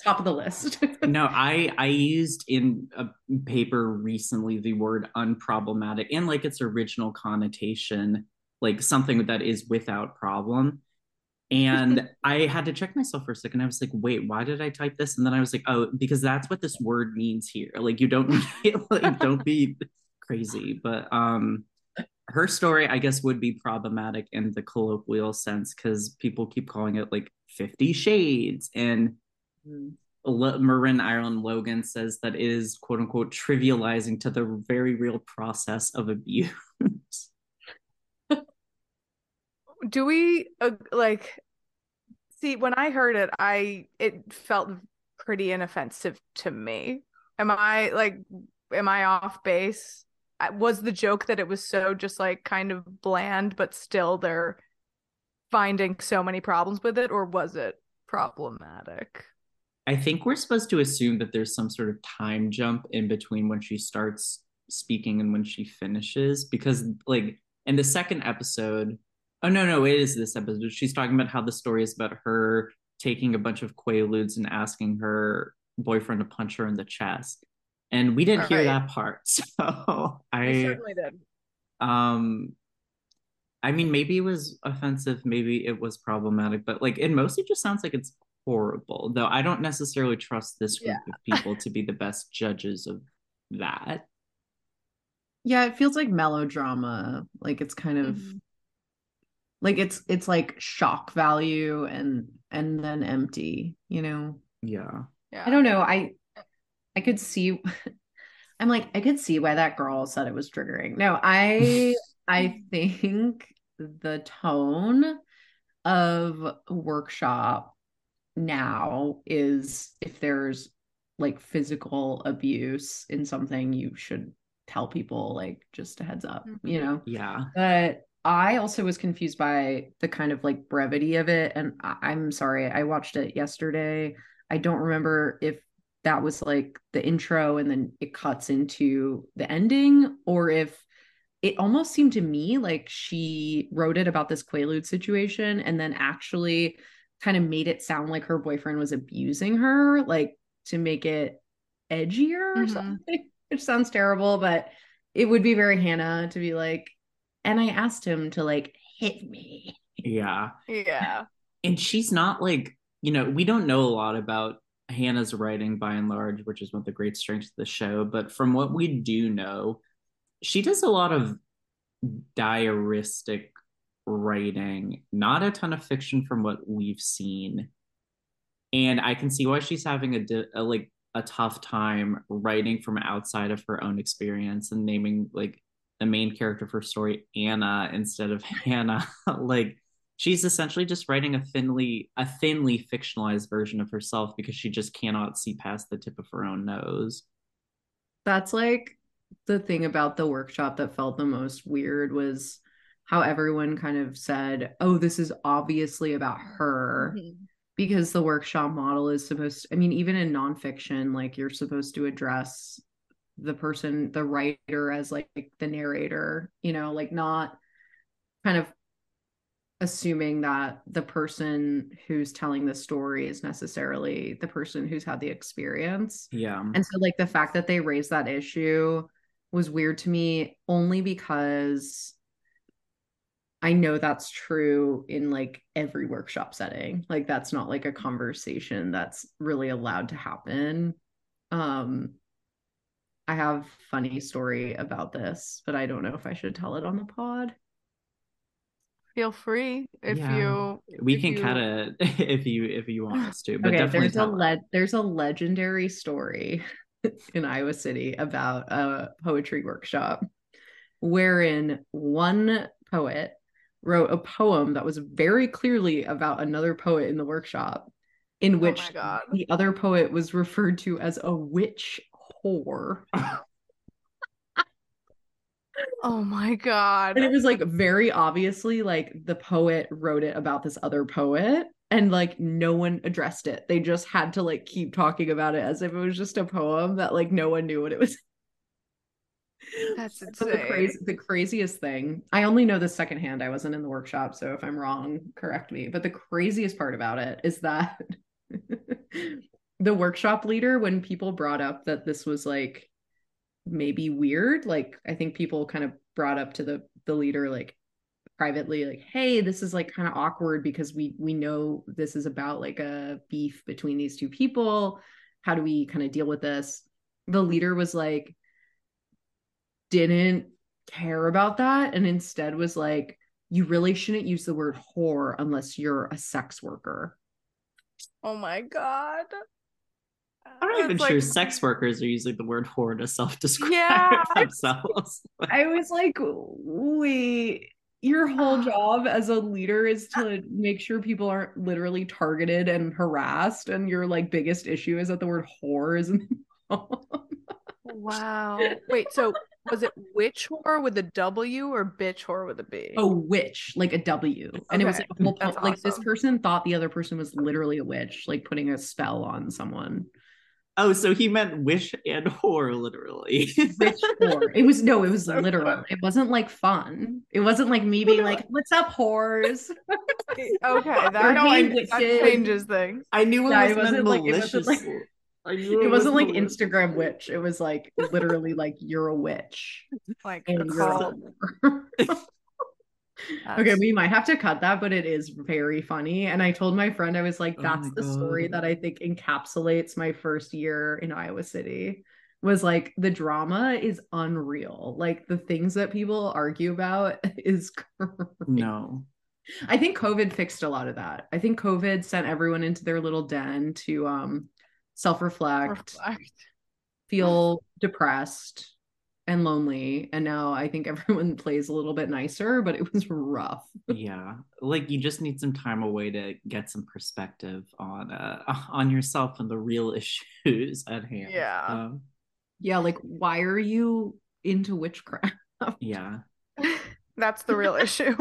top of the list. No, I used in a paper recently the word unproblematic and like its original connotation, like something that is without problem. And I had to check myself for a second. I was like, wait, why did I type this? And then I was like, oh, because that's what this word means here. Like, you don't, like, don't be crazy. But her story, I guess, would be problematic in the colloquial sense, because people keep calling it like 50 Shades. And Marin Ireland Logan says that is, quote unquote, trivializing to the very real process of abuse. Do we like, see, when I heard it, it felt pretty inoffensive to me. Am I off base? Was the joke that it was so just like kind of bland, but still they're finding so many problems with it, or was it problematic? I think we're supposed to assume that there's some sort of time jump in between when she starts speaking and when she finishes, because like in the second episode, oh, no, it is this episode. She's talking about how the story is about her taking a bunch of Quaaludes and asking her boyfriend to punch her in the chest. And we didn't hear that part. So I certainly did. I mean, maybe it was offensive, maybe it was problematic, but like it mostly just sounds like it's horrible. Though I don't necessarily trust this group of people to be the best judges of that. Yeah, it feels like melodrama. Like it's kind of like it's like shock value and then empty, you know? Yeah. I don't know. I could see, I'm like, I could see why that girl said it was triggering. No, I think the tone of workshop now is, if there's like physical abuse in something, you should tell people, like, just a heads up, you know? Yeah. But I also was confused by the kind of like brevity of it. And I'm sorry, I watched it yesterday. I don't remember if that was like the intro and then it cuts into the ending, or if it almost seemed to me like she wrote it about this Quaalude situation and then actually kind of made it sound like her boyfriend was abusing her, like to make it edgier or something, which sounds terrible, but it would be very Hannah to be like, and I asked him to like hit me. Yeah. And she's not like, you know, we don't know a lot about Hannah's writing by and large, which is one of the great strengths of the show. But from what we do know, she does a lot of diaristic writing, not a ton of fiction from what we've seen. And I can see why she's having a tough time writing from outside of her own experience and naming like the main character of her story Anna instead of Hannah. Like, she's essentially just writing a thinly fictionalized version of herself because she just cannot see past the tip of her own nose. That's like the thing about the workshop that felt the most weird, was how everyone kind of said, oh, this is obviously about her, because the workshop model is supposed to, I mean, even in nonfiction, like you're supposed to address the person, the writer, as like the narrator, you know, like not kind of assuming that the person who's telling the story is necessarily the person who's had the experience. Yeah. And so like the fact that they raised that issue was weird to me, only because I know that's true in like every workshop setting. Like that's not like a conversation that's really allowed to happen. I have a funny story about this, but I don't know if I should tell it on the pod. Feel free if you cut it if you want us to, but okay, definitely there's a legendary story in Iowa City about a poetry workshop wherein one poet wrote a poem that was very clearly about another poet in the workshop, in which the other poet was referred to as a witch whore. Oh my god. And it was like very obviously like the poet wrote it about this other poet, and like no one addressed it. They just had to like keep talking about it as if it was just a poem that like no one knew what it was. That's insane. The craziest thing, I only know this secondhand, I wasn't in the workshop, so if I'm wrong, correct me, but the craziest part about it is that the workshop leader, when people brought up that this was like maybe weird, like I think people kind of brought up to the leader like, privately, like, hey, this is like kind of awkward because we know this is about like a beef between these two people. How do we kind of deal with this? The leader was like, didn't care about that, and instead was like, you really shouldn't use the word whore unless you're a sex worker. Oh my god. I'm not even sure sex workers are using the word whore to self-describe themselves. I was like, wait, your whole job as a leader is to make sure people aren't literally targeted and harassed, and your like biggest issue is that the word whore is in the poem. Wow. Wait, so was it witch whore with a W or bitch whore with a B? Oh, witch, like a W. Okay. And it was like a whole point. Like, awesome. This person thought the other person was literally a witch, like putting a spell on someone. Oh, so he meant wish and whore, literally. Witch whore. It was, no, it was literal. It wasn't like fun. It wasn't like me being like, what's up, whores? Okay, that changes things. I knew it was meant malicious. It wasn't like Instagram witch. It was like literally like, you're a witch. Like, okay, we might have to cut that, but it is very funny. And I told my friend, I was like, that's the story that I think encapsulates my first year in Iowa City. Was like, the drama is unreal. Like, the things that people argue about is crazy. No. I think COVID fixed a lot of that. I think COVID sent everyone into their little den to self-reflect, feel depressed and lonely, and now I think everyone plays a little bit nicer, but it was rough. Yeah, like, you just need some time away to get some perspective on yourself and the real issues at hand. Yeah, yeah, like, why are you into witchcraft? Yeah. That's the real issue.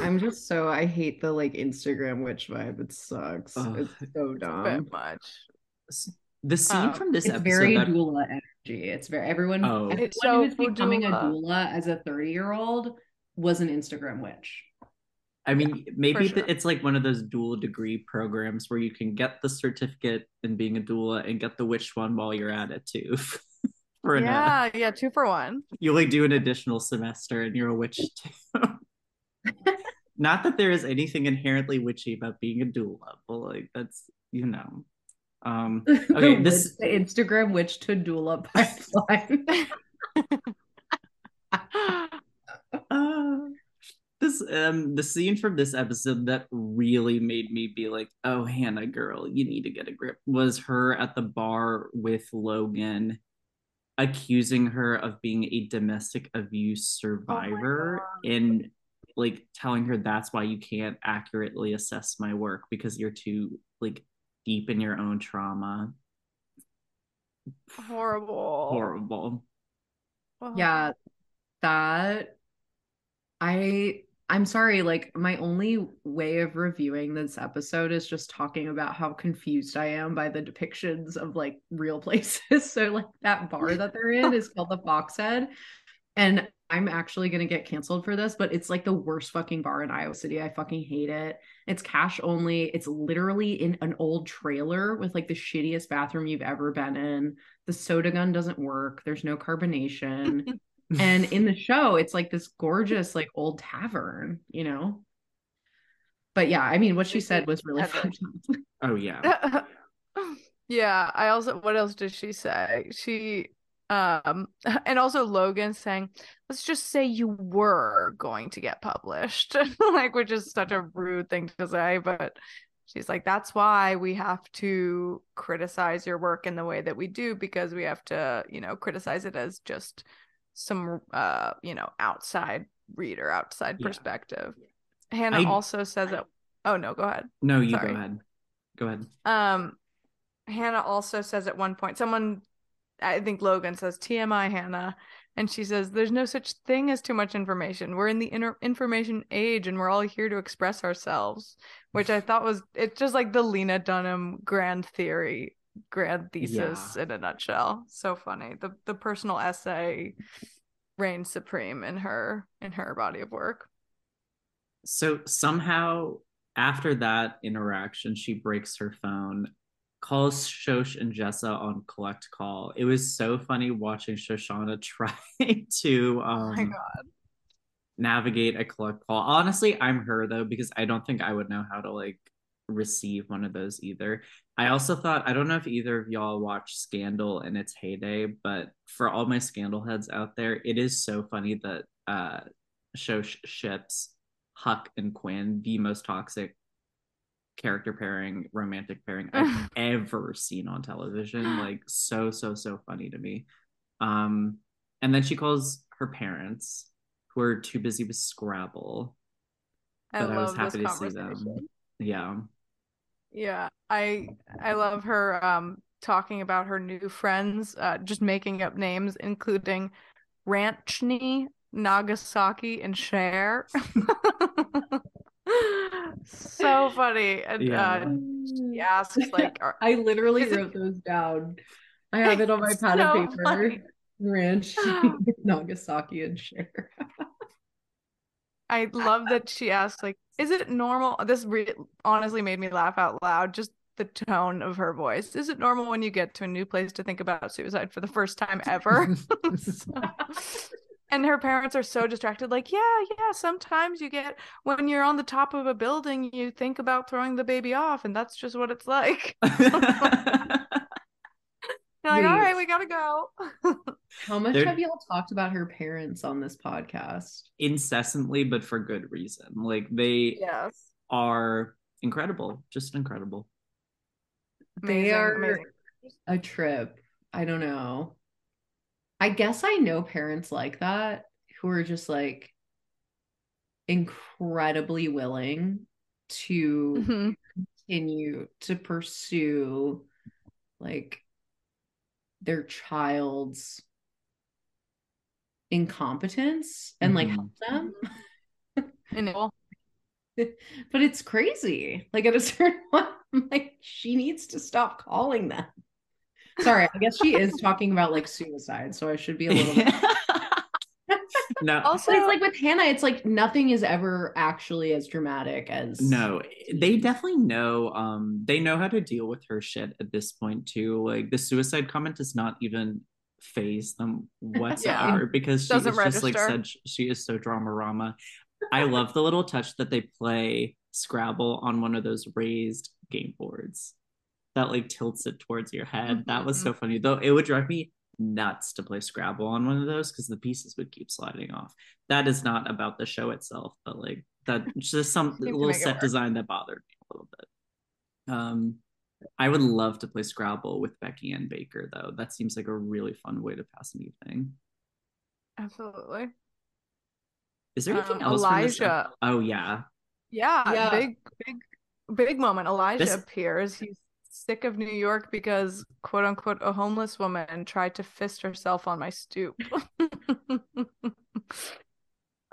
I'm just so, I hate the like Instagram witch vibe. It sucks. It's so dumb. It's a bit much. The scene from this episode, very doula energy. It's very everyone so who's becoming a doula as a 30-year-old was an Instagram witch. I mean, maybe it's like one of those dual degree programs where you can get the certificate in being a doula and get the witch one while you're at it too. Yeah, 2 for 1. You only do an additional semester and you're a witch too. Not that there is anything inherently witchy about being a doula, but like, that's, you know. The Instagram witch to doula pipeline. The scene from this episode that really made me be like, oh, Hannah girl, you need to get a grip, was her at the bar with Logan accusing her of being a domestic abuse survivor and like telling her, that's why you can't accurately assess my work, because you're too like deep in your own trauma. Horrible. Yeah, that I'm sorry, like, my only way of reviewing this episode is just talking about how confused I am by the depictions of like real places. So like, that bar that they're in is called the Fox Head, and I'm actually going to get canceled for this, but it's like the worst fucking bar in Iowa City. I fucking hate it. It's cash only. It's literally in an old trailer with like the shittiest bathroom you've ever been in. The soda gun doesn't work. There's no carbonation. And in the show, it's like this gorgeous, like old tavern, you know? But yeah, I mean, what she said was really funny. Oh yeah. Yeah. I also, what else did she say? She, and also Logan saying, let's just say you were going to get published, like, which is such a rude thing to say, but she's like, that's why we have to criticize your work in the way that we do, because we have to, you know, criticize it as just some you know, outside reader, outside perspective. Hannah also says that go ahead. Hannah also says at one point, someone, I think Logan says, TMI Hannah, and she says, there's no such thing as too much information. We're in the information age and we're all here to express ourselves, which I thought was, it's just like the Lena Dunham grand thesis in a nutshell. So funny. The personal essay reigns supreme in her body of work. So somehow after that interaction, she breaks her phone, calls Shosh and Jessa on collect call. It was so funny watching Shoshana try to navigate a collect call. Honestly, I'm her though, because I don't think I would know how to like receive one of those either. I also thought, I don't know if either of y'all watched Scandal in its heyday, but for all my Scandal heads out there, it is so funny that Shosh ships Huck and Quinn, the most toxic character pairing, romantic pairing I've ever seen on television. Like so funny to me. And then she calls her parents, who are too busy with Scrabble. But I was happy to see them. Yeah, I love her talking about her new friends, just making up names, including Ranchny, Nagasaki, and Cher. So funny. And she asks, like, I literally wrote those down. I have it on my pad of paper. Funny. Ranch, Nagasaki, and Cher. I love that she asked, like, is it normal? This honestly made me laugh out loud, just the tone of her voice. Is it normal when you get to a new place to think about suicide for the first time ever? And her parents are so distracted, like, yeah, sometimes you get, when you're on the top of a building, you think about throwing the baby off, and that's just what it's like. You're like, all right, we gotta go. How much have y'all talked about her parents on this podcast? Incessantly, but for good reason. Like, they are incredible. Just incredible. Amazing, they are a trip. I don't know. I guess I know parents like that who are just like incredibly willing to continue to pursue like their child's incompetence and like help them. I know. But it's crazy. Like at a certain point, I'm like, she needs to stop calling them. Sorry, I guess she is talking about like suicide, so I should be a little bit. No. Also, it's like with Hannah, it's like nothing is ever actually as dramatic as. No, they definitely know. They know how to deal with her shit at this point too. Like the suicide comment does not even faze them whatsoever because she doesn't register. Just like said, she is so drama-rama. I love the little touch that they play Scrabble on one of those raised game boards that like tilts it towards your head. That was so funny though. It would drive me nuts to play Scrabble on one of those because the pieces would keep sliding off. That is not about the show itself, but like that just some little set design that bothered me a little bit. I would love to play Scrabble with Becky and Baker though. That seems like a really fun way to pass an evening. Absolutely. Is there anything else? Elijah. Oh yeah. Big moment. Elijah appears. He's sick of New York because, quote unquote, a homeless woman tried to fist herself on my stoop.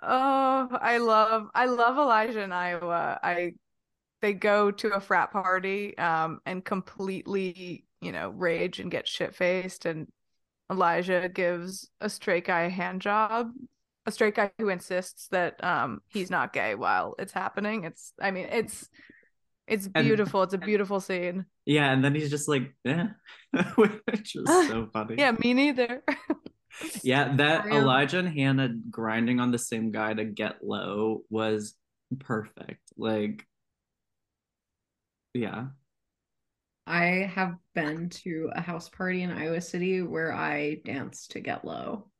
I love Elijah in Iowa. They go to a frat party and completely, rage and get shit-faced, and Elijah gives a straight guy a hand job. A straight guy who insists that he's not gay while it's happening. It's beautiful. It's a beautiful scene. Yeah, and then he's just like, eh, which is so funny. Yeah, me neither. Yeah, that Elijah and Hannah grinding on the same guy to get low was perfect. Like, yeah. I have been to a house party in Iowa City where I danced to get low.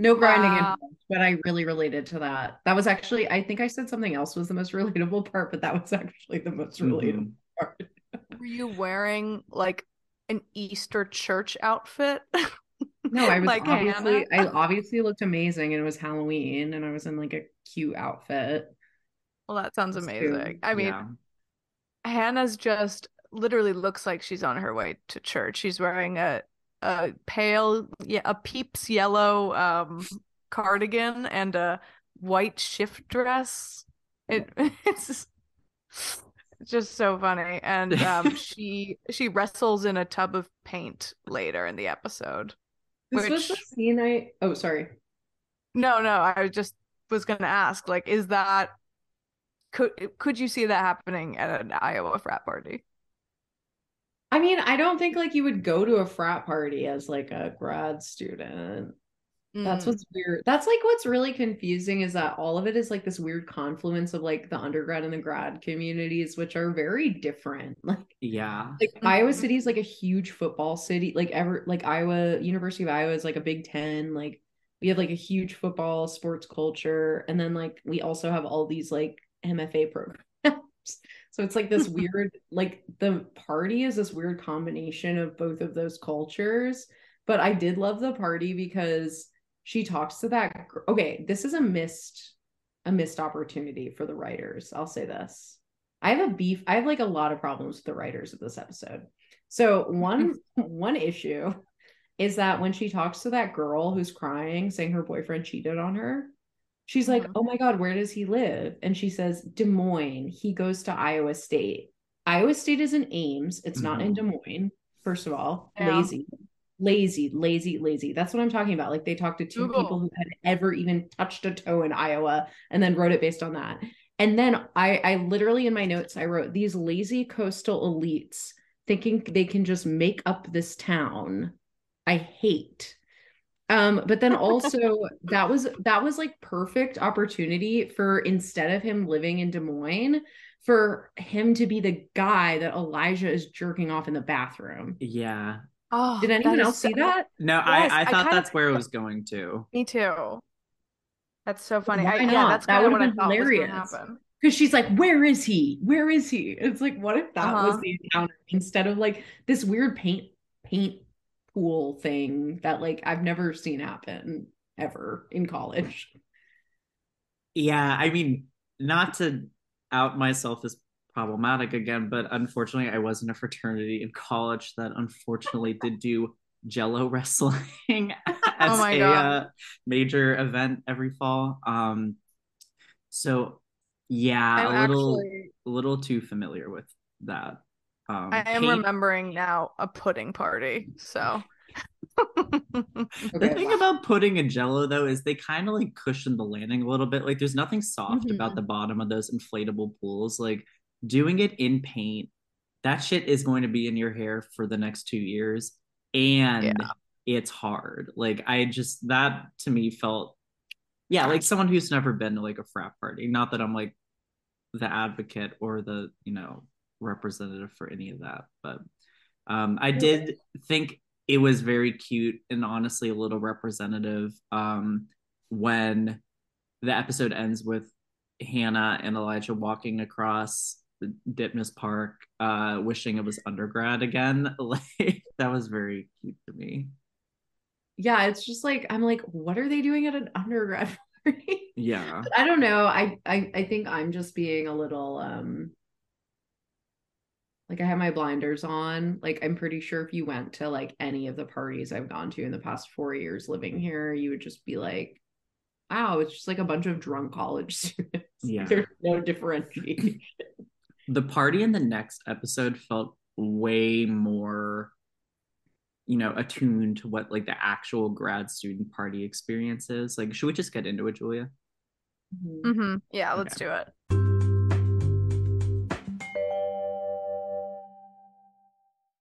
No grinding involved, but I really related to that. That was actually, I think I said something else was the most relatable part, but that was actually the most relatable part. Were you wearing like an Easter church outfit? No, I was like I obviously looked amazing, and it was Halloween, and I was in like a cute outfit. Well, that sounds amazing. Cute. I mean, Hannah's just literally looks like she's on her way to church. She's wearing a Peeps yellow cardigan and a white shift dress. It's just so funny. And she wrestles in a tub of paint later in the episode. This was the scene oh, sorry. No, I just was going to ask, like, is that, could you see that happening at an Iowa frat party? I mean, I don't think like you would go to a frat party as like a grad student. That's what's weird. That's like what's really confusing is that all of it is like this weird confluence of like the undergrad and the grad communities, which are very different. Like, yeah, like Iowa City is like a huge football city. Like Iowa, University of Iowa is like a Big Ten. Like we have like a huge football sports culture, and then like we also have all these like MFA programs. So it's like this weird, like the party is this weird combination of both of those cultures. But I did love the party because she talks to that. Okay, this is a missed opportunity for the writers. I'll say this. I have a beef. I have like a lot of problems with the writers of this episode. So one issue is that when she talks to that girl who's crying, saying her boyfriend cheated on her, she's like, oh my God, where does he live? And she says, Des Moines. He goes to Iowa State. Iowa State is in Ames. It's not in Des Moines. First of all, lazy. That's what I'm talking about. Like they talked to two people who had ever even touched a toe in Iowa and then wrote it based on that. And then I literally in my notes, I wrote these lazy coastal elites thinking they can just make up this town. I hate. But then also that was like perfect opportunity for, instead of him living in Des Moines, for him to be the guy that Elijah is jerking off in the bathroom. Yeah. Oh, did anyone else see that? No, yes, I thought that's where it was going to. Me too. That's so funny. Yeah, that's kind of what I thought was going to happen. Because she's like, where is he? Where is he? It's like, what if that was the encounter instead of like this weird paint pool thing that like I've never seen happen ever in college. Yeah, I mean, not to out myself as problematic again, but unfortunately I was in a fraternity in college that unfortunately did do jello wrestling as major event every fall, so yeah, I'm a little too familiar with that. I am remembering now a pudding party, so the thing about pudding and jello though is they kind of like cushion the landing a little bit. Like there's nothing soft about the bottom of those inflatable pools. Like doing it in paint, that shit is going to be in your hair for the next 2 years, and it's hard. Like I just, that to me felt like someone who's never been to like a frat party, not that I'm like the advocate or the, you know, representative for any of that, but I did think it was very cute and honestly a little representative when the episode ends with Hannah and Elijah walking across Dipness Park wishing it was undergrad again. Like that was very cute to me. Yeah, it's just like, I'm like, what are they doing at an undergrad party? Yeah. I don't know. I think I'm just being a little like I have my blinders on. Like I'm pretty sure if you went to like any of the parties I've gone to in the past 4 years living here, you would just be like, wow, it's just like a bunch of drunk college students. Yeah. There's no differentiation. The party in the next episode felt way more, you know, attuned to what like the actual grad student party experience is. Like, should we just get into it, Julia? Yeah, let's do it.